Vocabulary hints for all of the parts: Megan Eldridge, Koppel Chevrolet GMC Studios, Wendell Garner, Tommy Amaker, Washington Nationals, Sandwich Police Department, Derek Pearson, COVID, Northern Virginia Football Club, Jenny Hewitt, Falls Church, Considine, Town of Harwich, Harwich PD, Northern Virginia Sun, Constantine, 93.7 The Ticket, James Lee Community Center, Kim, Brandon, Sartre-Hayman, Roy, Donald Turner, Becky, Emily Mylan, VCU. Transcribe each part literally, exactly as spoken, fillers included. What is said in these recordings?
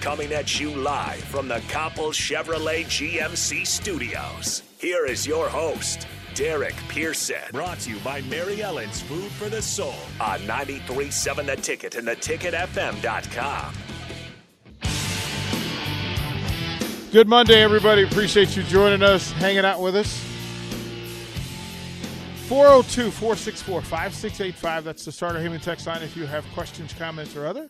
Coming at you live from the Koppel Chevrolet G M C Studios. Here is your host, Derek Pearson. Brought to you by Mary Ellen's Food for the Soul on ninety-three point seven The Ticket and the ticket f m dot com. Good Monday, everybody. Appreciate you joining us, hanging out with us. four oh two, four six four, five six eight five. That's the Sartre-Hayman text line if you have questions, comments, or other.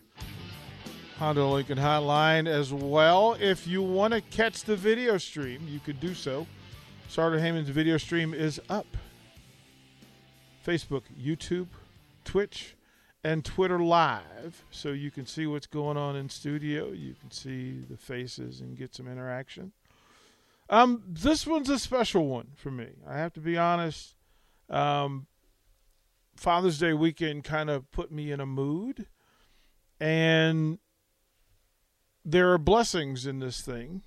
Honda Lincoln Hotline as well. If you want to catch the video stream, you could do so. Sartre-Hayman's video stream is up. Facebook, YouTube, Twitch, and Twitter Live. So you can see what's going on in studio. You can see the faces and get some interaction. Um, this one's a special one for me. I have to be honest. Um, Father's Day weekend kind of put me in a mood. And there are blessings in this thing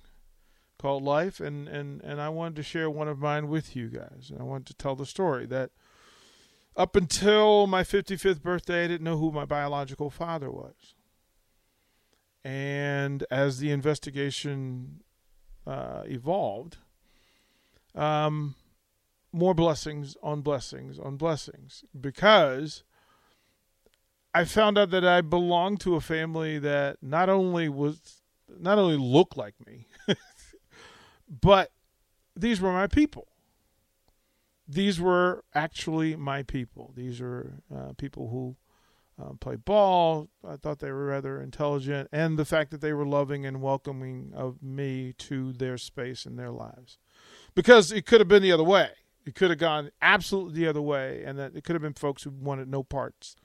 called life, and, and, and I wanted to share one of mine with you guys. And I wanted to tell the story that up until my fifty-fifth birthday, I didn't know who my biological father was. And as the investigation uh, evolved, um, more blessings on blessings on blessings, because I found out that I belonged to a family that not only was, not only looked like me, but these were my people. These were actually my people. These were uh, people who uh, played ball. I thought they were rather intelligent, and the fact that they were loving and welcoming of me to their space and their lives, because it could have been the other way. It could have gone absolutely the other way, and that it could have been folks who wanted no parts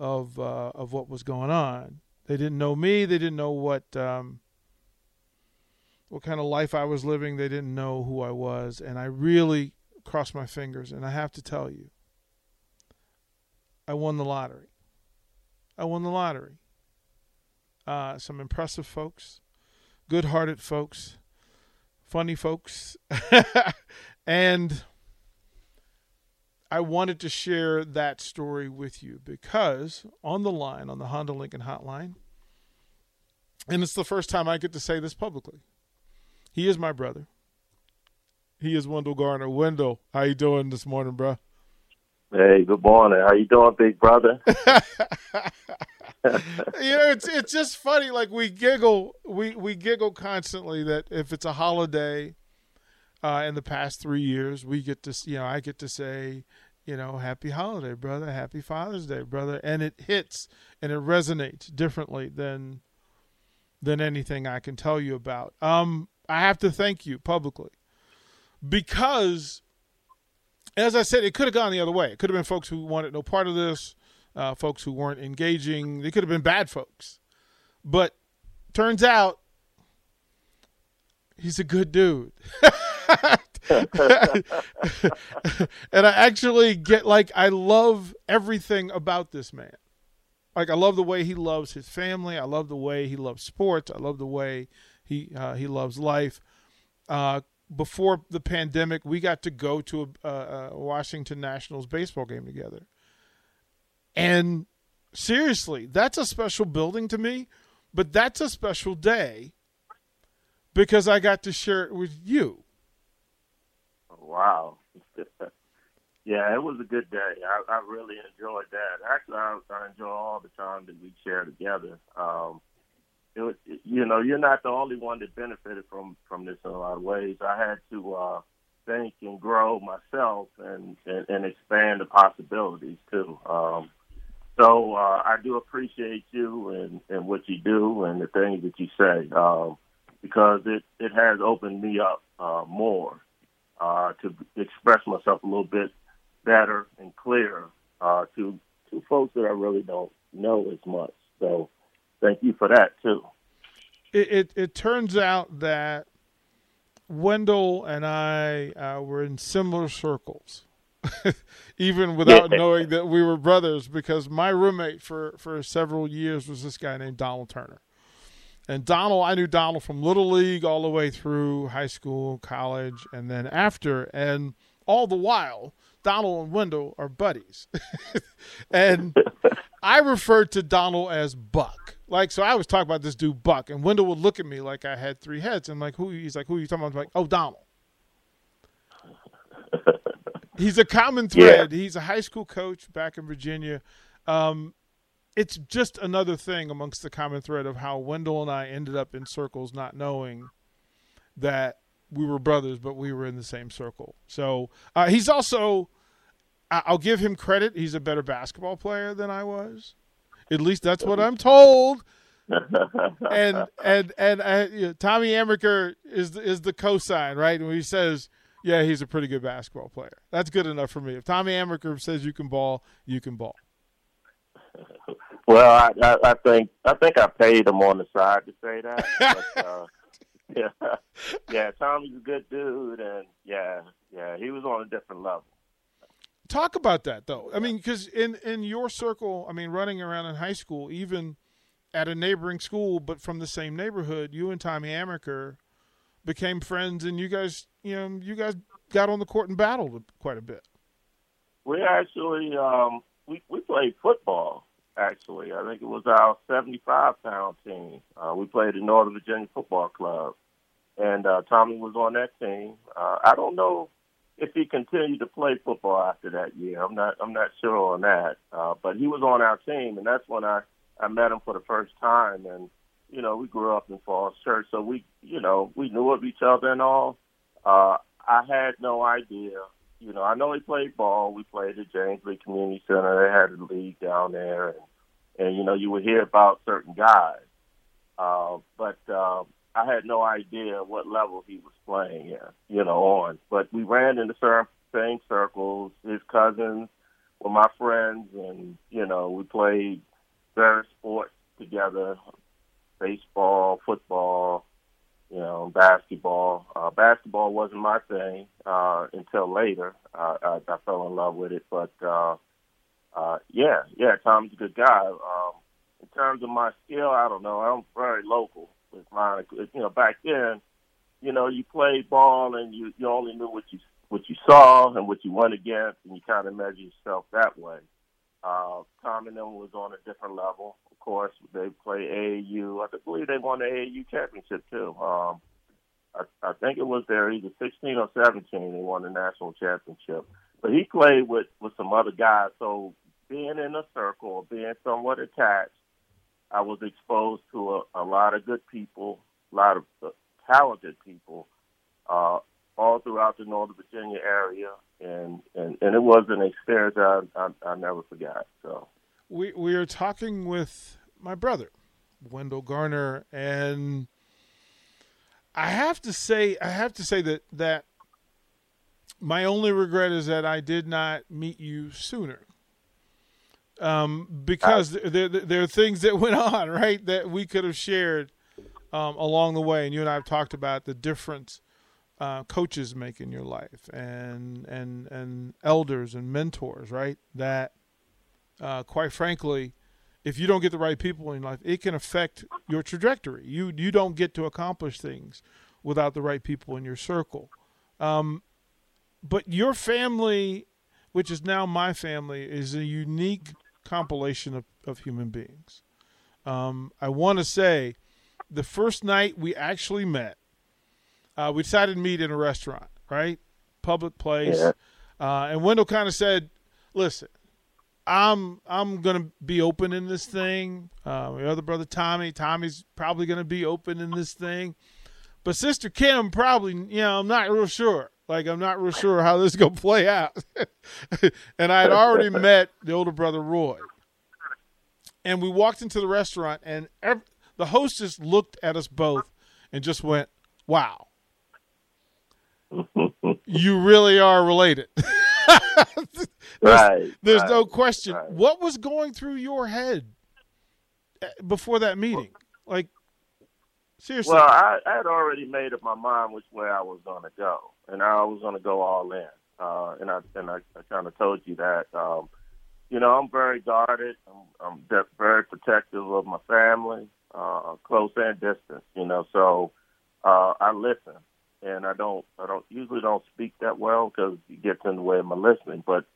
of uh, of what was going on. They didn't know me. They didn't know what um, what kind of life I was living. They didn't know who I was, and I really crossed my fingers. And I have to tell you, I won the lottery. I won the lottery. Uh, some impressive folks, good-hearted folks, funny folks, and I wanted to share that story with you, because on the line, on the Honda Lincoln Hotline, and it's the first time I get to say this publicly, he is my brother. He is Wendell Garner. Wendell, how you doing this morning, bro? Hey, good morning. How you doing, big brother? You know, it's it's just funny. Like, we giggle, we we giggle constantly that if it's a holiday. Uh, in the past three years, we get to, you know, I get to say, you know, happy holiday, brother, happy Father's Day, brother. And it hits and it resonates differently than than anything I can tell you about. Um, I have to thank you publicly, because, as I said, it could have gone the other way. It could have been folks who wanted no part of this, uh, folks who weren't engaging. They could have been bad folks. But turns out he's a good dude. And I actually get, like, I love everything about this man. Like, I love the way he loves his family. I love the way he loves sports. I love the way he uh, he loves life. Uh, before the pandemic, we got to go to a, a Washington Nationals baseball game together. And seriously, that's a special building to me, but that's a special day because I got to share it with you. Wow. Yeah, it was a good day. I, I really enjoyed that. Actually, I, I enjoy all the time that we share together. Um, it was, you know, you're not the only one that benefited from, from this in a lot of ways. I had to uh, think and grow myself and, and, and expand the possibilities, too. Um, so uh, I do appreciate you and, and what you do and the things that you say, uh, because it, it has opened me up uh, more. Uh, to express myself a little bit better and clearer uh, to to folks that I really don't know as much. So thank you for that, too. It it, it turns out that Wendell and I uh, were in similar circles, even without yeah. knowing that we were brothers, because my roommate for, for several years was this guy named Donald Turner. And Donald, I knew Donald from Little League all the way through high school, college, and then after. And all the while, Donald and Wendell are buddies. And I referred to Donald as Buck. Like, so I was talking about this dude, Buck, and Wendell would look at me like I had three heads. And like, who? He's like, who are you talking about? I'm like, oh, Donald. He's a common thread. Yeah. He's a high school coach back in Virginia. Um, it's just another thing amongst the common thread of how Wendell and I ended up in circles, not knowing that we were brothers, but we were in the same circle. So uh, he's also, I'll give him credit, he's a better basketball player than I was. At least that's what I'm told. and and and uh, you know, Tommy Amaker is is the cosign, right? When he says, yeah, he's a pretty good basketball player. That's good enough for me. If Tommy Amaker says you can ball, you can ball. Well, I, I, I think I think I paid him on the side to say that. But, uh, yeah, yeah, Tommy's a good dude, and yeah, yeah, he was on a different level. Talk about that, though. I mean, because in, in your circle, I mean, running around in high school, even at a neighboring school, but from the same neighborhood, you and Tommy Amaker became friends, and you guys, you know, you guys got on the court and battled quite a bit. We actually, um, we we played football. Actually, I think it was our seventy-five pound team. Uh, we played at Northern Virginia Football Club, and uh, Tommy was on that team. Uh, I don't know if he continued to play football after that year. I'm not. I'm not sure on that. Uh, but he was on our team, and that's when I, I met him for the first time. And you know, we grew up in Falls Church, so we you know we knew of each other and all. Uh, I had no idea. You know, I know he played ball. We played at James Lee Community Center. They had a league down there. And, and you know, you would hear about certain guys. Uh, but uh, I had no idea what level he was playing, you know, on. But we ran in the same circles. His cousins were my friends. And, you know, we played various sports together, baseball, football, you know, basketball. Uh, basketball wasn't my thing uh, until later. Uh, I, I fell in love with it. But, uh, uh, yeah, yeah, Tom's a good guy. Um, in terms of my skill, I don't know. I'm very local with mine. You know, back then, you know, you played ball and you, you only knew what you what you saw and what you went against, and you kind of measured yourself that way. Uh, Tom and them was on a different level. Of course, they play A A U. I believe they won the A A U championship, too. Um, I, I think it was their either sixteen or seventeen they won the national championship. But he played with, with some other guys. So being in a circle, being somewhat attached, I was exposed to a, a lot of good people, a lot of talented people, uh, all throughout the Northern Virginia area. And, and, and it was an experience I, I, I never forgot. So we we are talking with my brother, Wendell Garner, and I have to say I have to say that that my only regret is that I did not meet you sooner. Um, because I, there, there there are things that went on, right, that we could have shared um, along the way, and you and I have talked about the difference. Uh, coaches make in your life and and and elders and mentors, right? That, uh, quite frankly, if you don't get the right people in your life, it can affect your trajectory. You you don't get to accomplish things without the right people in your circle. Um, but your family, which is now my family, is a unique compilation of, of human beings. Um, I want to say the first night we actually met, Uh, we decided to meet in a restaurant, right? Public place. Yeah. Uh, and Wendell kind of said, listen, I'm I'm going to be open in this thing. Uh, my other brother, Tommy, Tommy's probably going to be open in this thing. But Sister Kim probably, you know, I'm not real sure. Like, I'm not real sure how this is going to play out. And I had already met the older brother, Roy. And we walked into the restaurant, and ev- the hostess looked at us both and just went, wow. You really are related. there's, right. There's right, no question. Right. What was going through your head before that meeting? Like, seriously. Well, I, I had already made up my mind which way I was going to go, and I was going to go all in. Uh, and I and I, I kind of told you that. Um, you know, I'm very guarded. I'm, I'm de- very protective of my family, uh, close and distant. You know, so uh, I listen, and I don't I don't usually don't speak that well because it gets in the way of my listening. But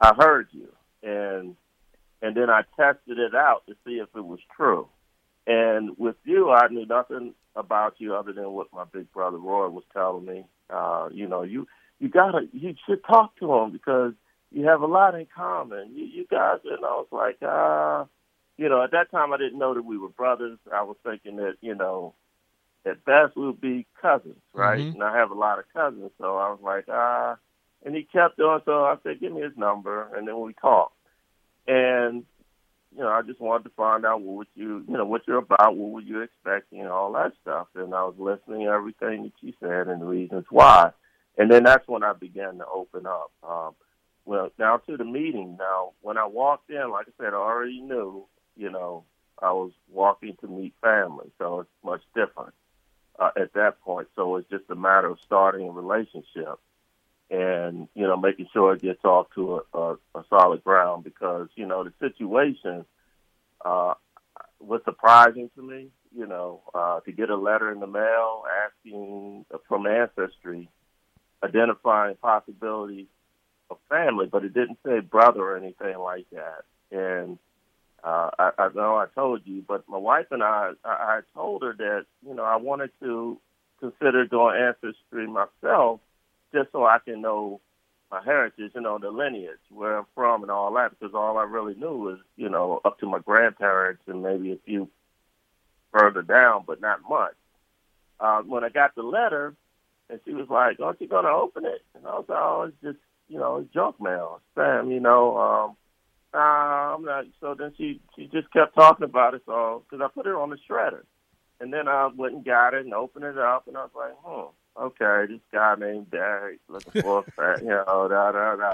I heard you, and and then I tested it out to see if it was true. And with you, I knew nothing about you other than what my big brother Roy was telling me. Uh, you know, you. You gotta, you should talk to him because you have a lot in common. You, you guys, and I was like, ah, uh, you know, at that time I didn't know that we were brothers. I was thinking that, you know, at best we would be cousins, right? Mm-hmm. And I have a lot of cousins, so I was like, ah, uh, and he kept on. So I said, give me his number, and then we talked. And you know, I just wanted to find out what you, you know, what you're about, what were you expecting, all that stuff. And I was listening to everything that you said and the reasons why. And then that's when I began to open up. Um, well, now to the meeting. Now, when I walked in, like I said, I already knew, you know, I was walking to meet family. So it's much different uh, at that point. So it's just a matter of starting a relationship and, you know, making sure it gets off to a, a, a solid ground because, you know, the situation uh, was surprising to me, you know, uh, to get a letter in the mail asking from Ancestry identifying possibilities of family, but it didn't say brother or anything like that. And uh, I, I know I told you, but my wife and I, I, I told her that, you know, I wanted to consider doing Ancestry myself just so I can know my heritage, you know, the lineage, where I'm from and all that, because all I really knew was, you know, up to my grandparents and maybe a few further down, but not much. Uh, when I got the letter, and she was like, aren't you going to open it? And I was like, oh, it's just, you know, it's junk mail, spam, you know. Um, nah, I'm not. So then she, she just kept talking about it, so, because I put it on the shredder. And then I went and got it and opened it up, and I was like, hmm, okay, this guy named Derek, looking for a fact, you know, da, da, da.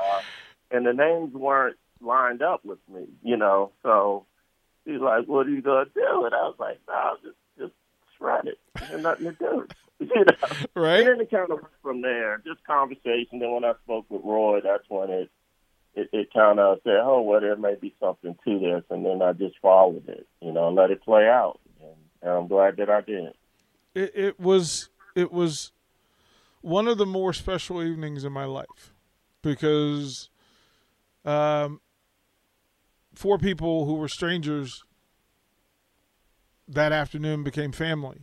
And the names weren't lined up with me, you know. So she's like, what are you going to do? And I was like, no, just, just shred it. There's nothing to do. You know? Right. And then it kind of went from there, just conversation. Then when I spoke with Roy, that's when it it, it kind of said, oh, well, there may be something to this. And then I just followed it, you know, let it play out. And, and I'm glad that I did. It, it was it was one of the more special evenings in my life because um, four people who were strangers that afternoon became family.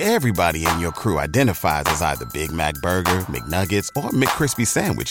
Everybody in your crew identifies as either Big Mac Burger, McNuggets, or McCrispy Sandwich.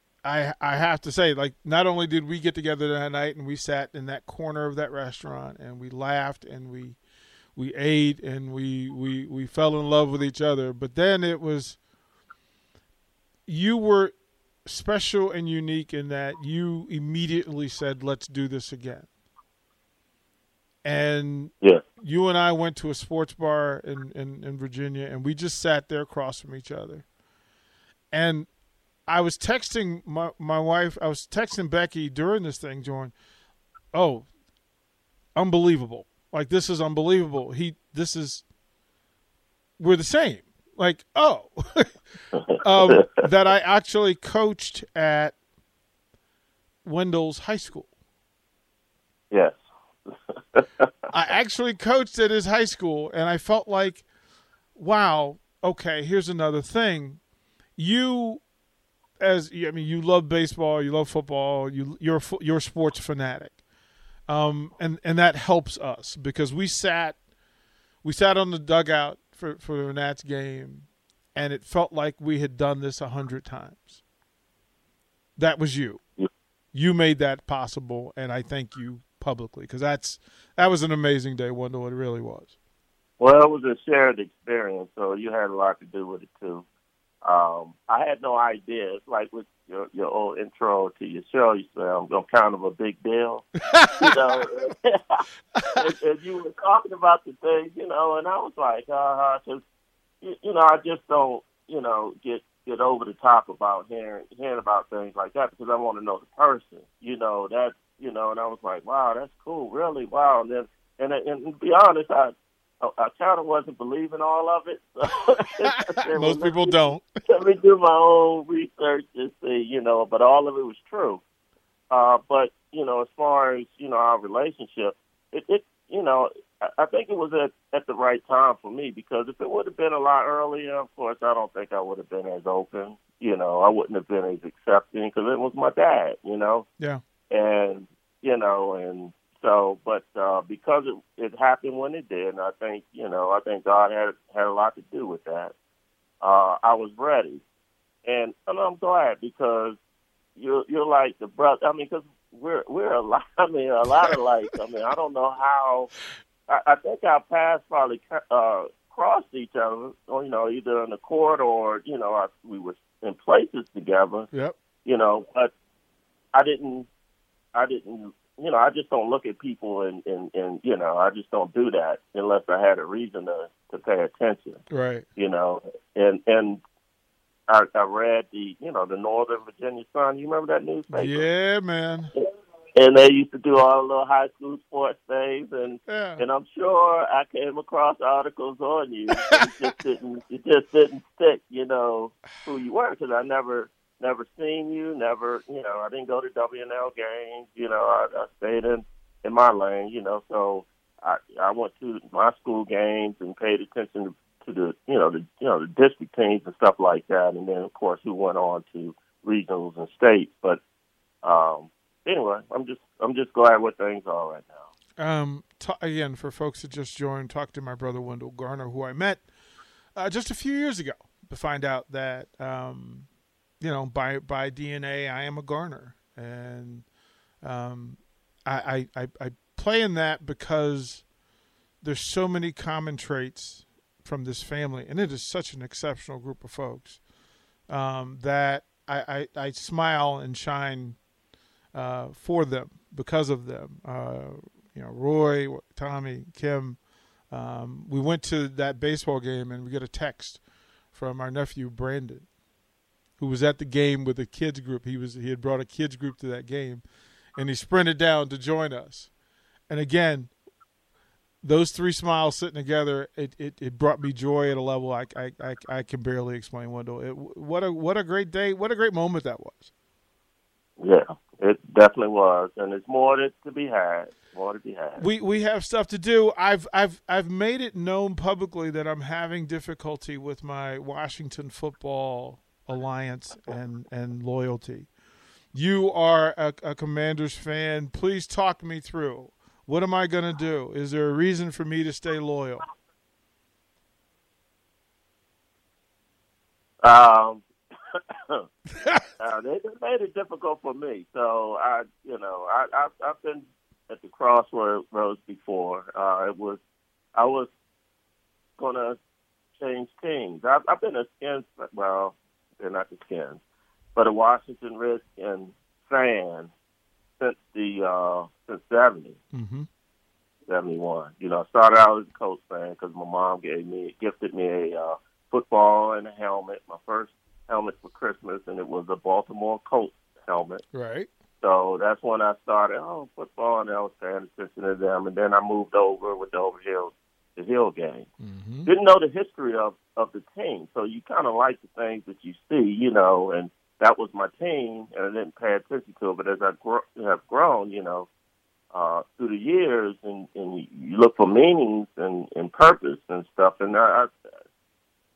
I I have to say, like, not only did we get together that night and we sat in that corner of that restaurant and we laughed and we we ate and we we, we fell in love with each other, but then it was you were special and unique in that you immediately said, let's do this again. And yeah. You and I went to a sports bar in, in, in Virginia and we just sat there across from each other. And I was texting my, my wife. I was texting Becky during this thing, Jordan. Oh, unbelievable. Like, this is unbelievable. He, this is, we're the same. Like, oh, um, that I actually coached at Wendell's high school. Yes. I actually coached at his high school, and I felt like, wow, okay, here's another thing. You... As I mean, you love baseball, you love football, you you're you're a sports fanatic, um, and and that helps us because we sat, we sat on the dugout for for the Nats game, and it felt like we had done this a hundred times. That was you, you made that possible, and I thank you publicly, because that's that was an amazing day, Wendell. It really was. Well, it was a shared experience, so you had a lot to do with it too. Um, I had no idea. It's like with your, your old intro to your show, you said, I'm, I'm kind of a big deal. You know, and, and you were talking about the things, you know, and I was like, uh, cause, you, you know, I just don't, you know, get get over the top about hearing hearing about things like that, because I want to know the person, you know, that, you know, and I was like, wow, that's cool, really, wow. And then, and, and, and to be honest, I, I kind of wasn't believing all of it. So most said, people me, don't. Let me do my own research and see, you know, but all of it was true. Uh, but, you know, as far as, you know, our relationship, it, it you know, I, I think it was at, at the right time for me, because if it would have been a lot earlier, of course, I don't think I would have been as open. You know, I wouldn't have been as accepting, because it was my dad, you know. Yeah. And, you know, and. So, but uh, because it, it happened when it did, and I think, you know, I think God had had a lot to do with that. Uh, I was ready, and, and I'm glad, because you're you're like the brother. I mean, because we're we're a lot. I mean, a lot of like. I mean, I don't know how. I, I think our paths probably uh, crossed each other. You know, either in the court or, you know, I, we were in places together. Yep. You know, but I didn't. I didn't. You know, I just don't look at people and, and, and, you know, I just don't do that unless I had a reason to, to pay attention. Right. You know, and and I, I read the, you know, the Northern Virginia Sun. You remember that newspaper? Yeah, man. And they used to do all the little high school sports things. And yeah. and I'm sure I came across articles on you. It just didn't, it just didn't stick, you know, who you were, because I never... Never seen you, never, you know, I didn't go to W and L games, you know, I, I stayed in, in my lane, you know, so I I went to my school games and paid attention to, to the, you know, the you know the district teams and stuff like that, and then, of course, who went on to regionals and states, but um, anyway, I'm just I'm just glad where things are right now. Um, t- again, for folks that just joined, talked to my brother Wendell Garner, who I met uh, just a few years ago, to find out that... Um, You know, by by D N A, I am a Garner, and um, I, I I play in that because there's so many common traits from this family, and it is such an exceptional group of folks um, that I, I I smile and shine uh, for them, because of them. Uh, you know, Roy, Tommy, Kim. Um, we went to that baseball game, and we get a text from our nephew Brandon, who was at the game with a kids group. He was he had brought a kids group to that game, and he sprinted down to join us. And again, those three smiles sitting together, it it, it brought me joy at a level I I, I, I can barely explain, Wendell. It, what a what a great day, what a great moment that was. Yeah, it definitely was, and it's more to be had, more to be had. We we have stuff to do. I've I've I've made it known publicly that I'm having difficulty with my Washington football alliance and, and loyalty. You are a, a Commanders fan. Please talk me through. What am I going to do? Is there a reason for me to stay loyal? Um, uh, they made it difficult for me. So I, you know, I, I I've been at the crossroads before. Uh, it was I was going to change teams. I've, I've been a Skins, well. They're not the Skins, but a Washington Redskins fan since the uh, since seventy, mm-hmm. seventy-one. You know, I started out as a Colts fan because my mom gave me gifted me a uh, football and a helmet. My first helmet for Christmas, and it was a Baltimore Colts helmet. Right. So that's when I started oh football, and I was paying attention to them. And then I moved over with the over Hill, the Hill game. Mm-hmm. Didn't know the history of. of the team. So you kind of like the things that you see, you know, and that was my team, and I didn't pay attention to it. But as I gr- have grown, you know, uh, through the years, and, and you look for meanings and, and purpose and stuff, and I, I,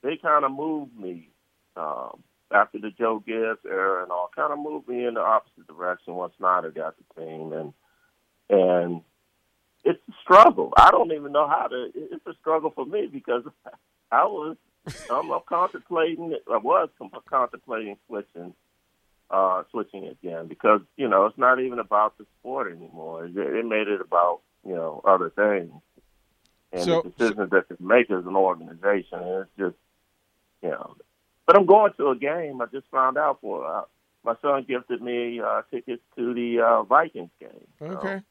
they kind of moved me um, after the Joe Gibbs era and all, kind of moved me in the opposite direction once Snyder got the team. And, and it's a struggle. I don't even know how to, it's a struggle for me because I was, I'm contemplating, I was contemplating switching uh, switching again, because, you know, it's not even about the sport anymore. It, it made it about, you know, other things. And so, the decisions so, that they make as an organization, and it's just, you know. But I'm going to a game. I just found out for uh, my son gifted me uh, tickets to the uh, Vikings game. So. Okay,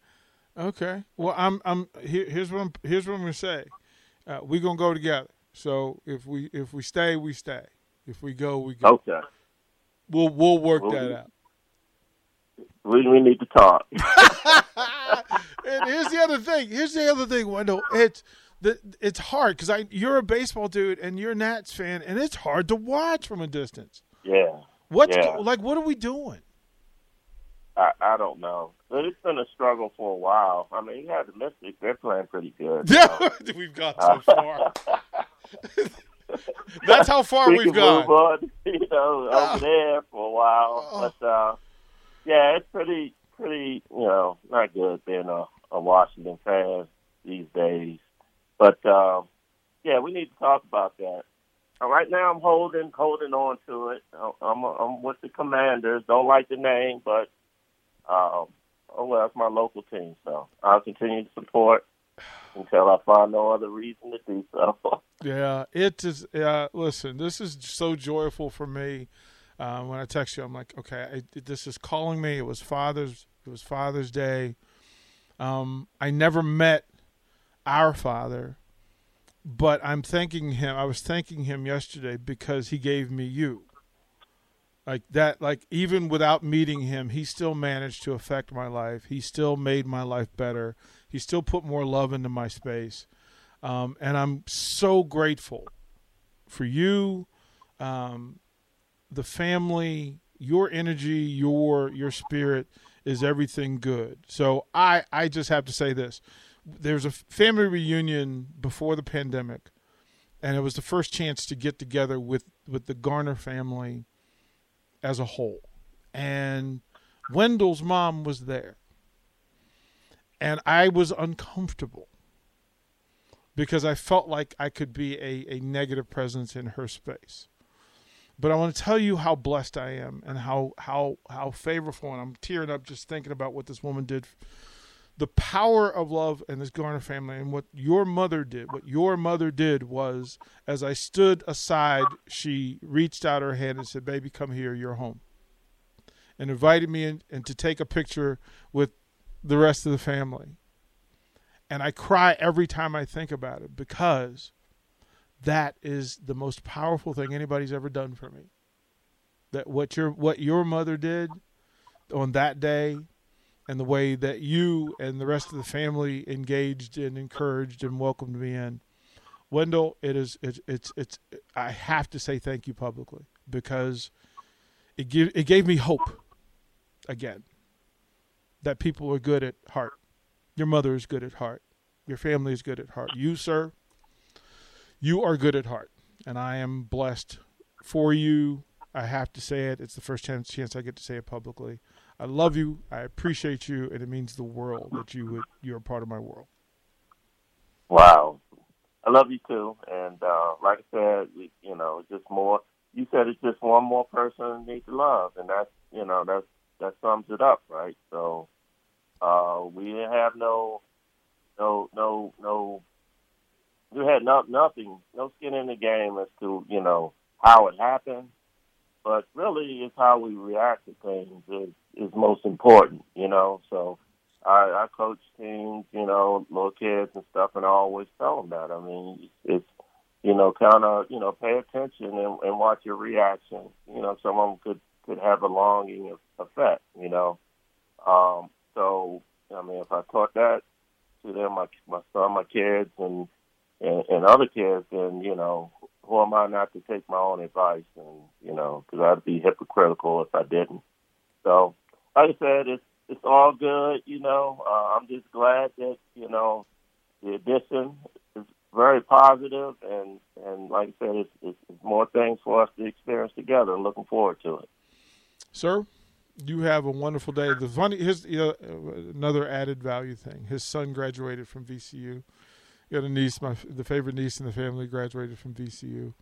okay. Well, I'm. I'm. Here, here's what. I'm, here's what I'm gonna say. Uh, we're gonna go together. So if we if we stay, we stay. If we go, we go. Okay. We'll we'll work we'll, that out. We we need to talk. And here's the other thing. Here's the other thing, Wendell. It's the it's hard because I you're a baseball dude and you're a Nats fan, and it's hard to watch from a distance. Yeah. What's yeah. like? What are we doing? I, I don't know. But it's been a struggle for a while. I mean, you have the Mystics. They're playing pretty good. Yeah, you know? We've got so far. That's how far we we've gone. On, you know, oh. over there for a while, oh. but uh, yeah, it's pretty. Pretty, you know, not good being a, a Washington fan these days. But, uh, yeah, we need to talk about that. Uh, right now I'm holding holding on to it. I'm, I'm with the Commanders. Don't like the name, but, um, oh, well, it's my local team. So I'll continue to support until I find no other reason to do so. Yeah, it is. Uh, listen, this is so joyful for me. Uh, when I text you, I'm like, okay, I, this is calling me. It was Father's. It was Father's Day. Um, I never met our father, but I'm thanking him. I was thanking him yesterday because he gave me you. Like that. Like even without meeting him, he still managed to affect my life. He still made my life better. He still put more love into my space, um, and I'm so grateful for you. Um, The family, your energy, your your spirit is everything good. So I, I just have to say this. There's a family reunion before the pandemic, and it was the first chance to get together with, with the Garner family as a whole. And Wendell's mom was there. And I was uncomfortable because I felt like I could be a, a negative presence in her space. But I want to tell you how blessed I am and how how how favorable, and I'm tearing up just thinking about what this woman did. The power of love and this Garner family, and what your mother did, what your mother did was, as I stood aside, she reached out her hand and said, "Baby, come here, you're home," and invited me in and to take a picture with the rest of the family. And I cry every time I think about it because that is the most powerful thing anybody's ever done for me. That what your what your mother did on that day, and the way that you and the rest of the family engaged and encouraged and welcomed me in. Wendell, it is it's it's, it's I have to say thank you publicly because it give it gave me hope again that people are good at heart. Your mother is good at heart. Your family is good at heart. You, sir. You are good at heart, and I am blessed for you. I have to say it. It's the first chance, chance I get to say it publicly. I love you. I appreciate you, and it means the world that you would, you're a part of my world. Wow. I love you, too. And uh, like I said, we, you know, just more. You said it's just one more person needs to love, and that's, you know, that's, that sums it up, right? So uh, we didn't have no, no, no, no. You had no, nothing, no skin in the game as to, you know, how it happened. But really, it's how we react to things is, is most important, you know. So I, I coach teams, you know, little kids and stuff, and I always tell them that. I mean, it's, you know, kind of, you know, pay attention and, and watch your reaction. You know, some of them could, could have a longing effect, you know. Um, so, I mean, if I taught that to them, my, my son, my kids, and, And, and other kids, then, you know, who am I not to take my own advice? And, you know, because I'd be hypocritical if I didn't. So, like I said, it's, it's all good, you know. Uh, I'm just glad that, you know, the addition is very positive. And, and like I said, it's, it's, it's more things for us to experience together. I'm looking forward to it. Sir, you have a wonderful day. The funny, his, you know, another added value thing, his son graduated from V C U. Got a niece, my the favorite niece in the family, graduated from V C U.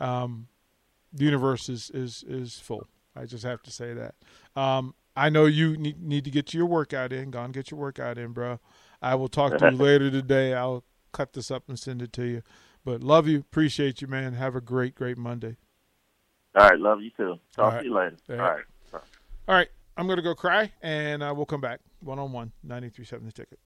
Um, the universe is, is, is full. I just have to say that. Um, I know you need, need to get your workout in. Go on, get your workout in, bro. I will talk to you later today. I'll cut this up and send it to you. But love you. Appreciate you, man. Have a great, great Monday. All right. Love you, too. Talk to you later. All right. All right. I'm going to go cry, and uh, we'll come back. One-on-one, ninety-three point seven The Ticket.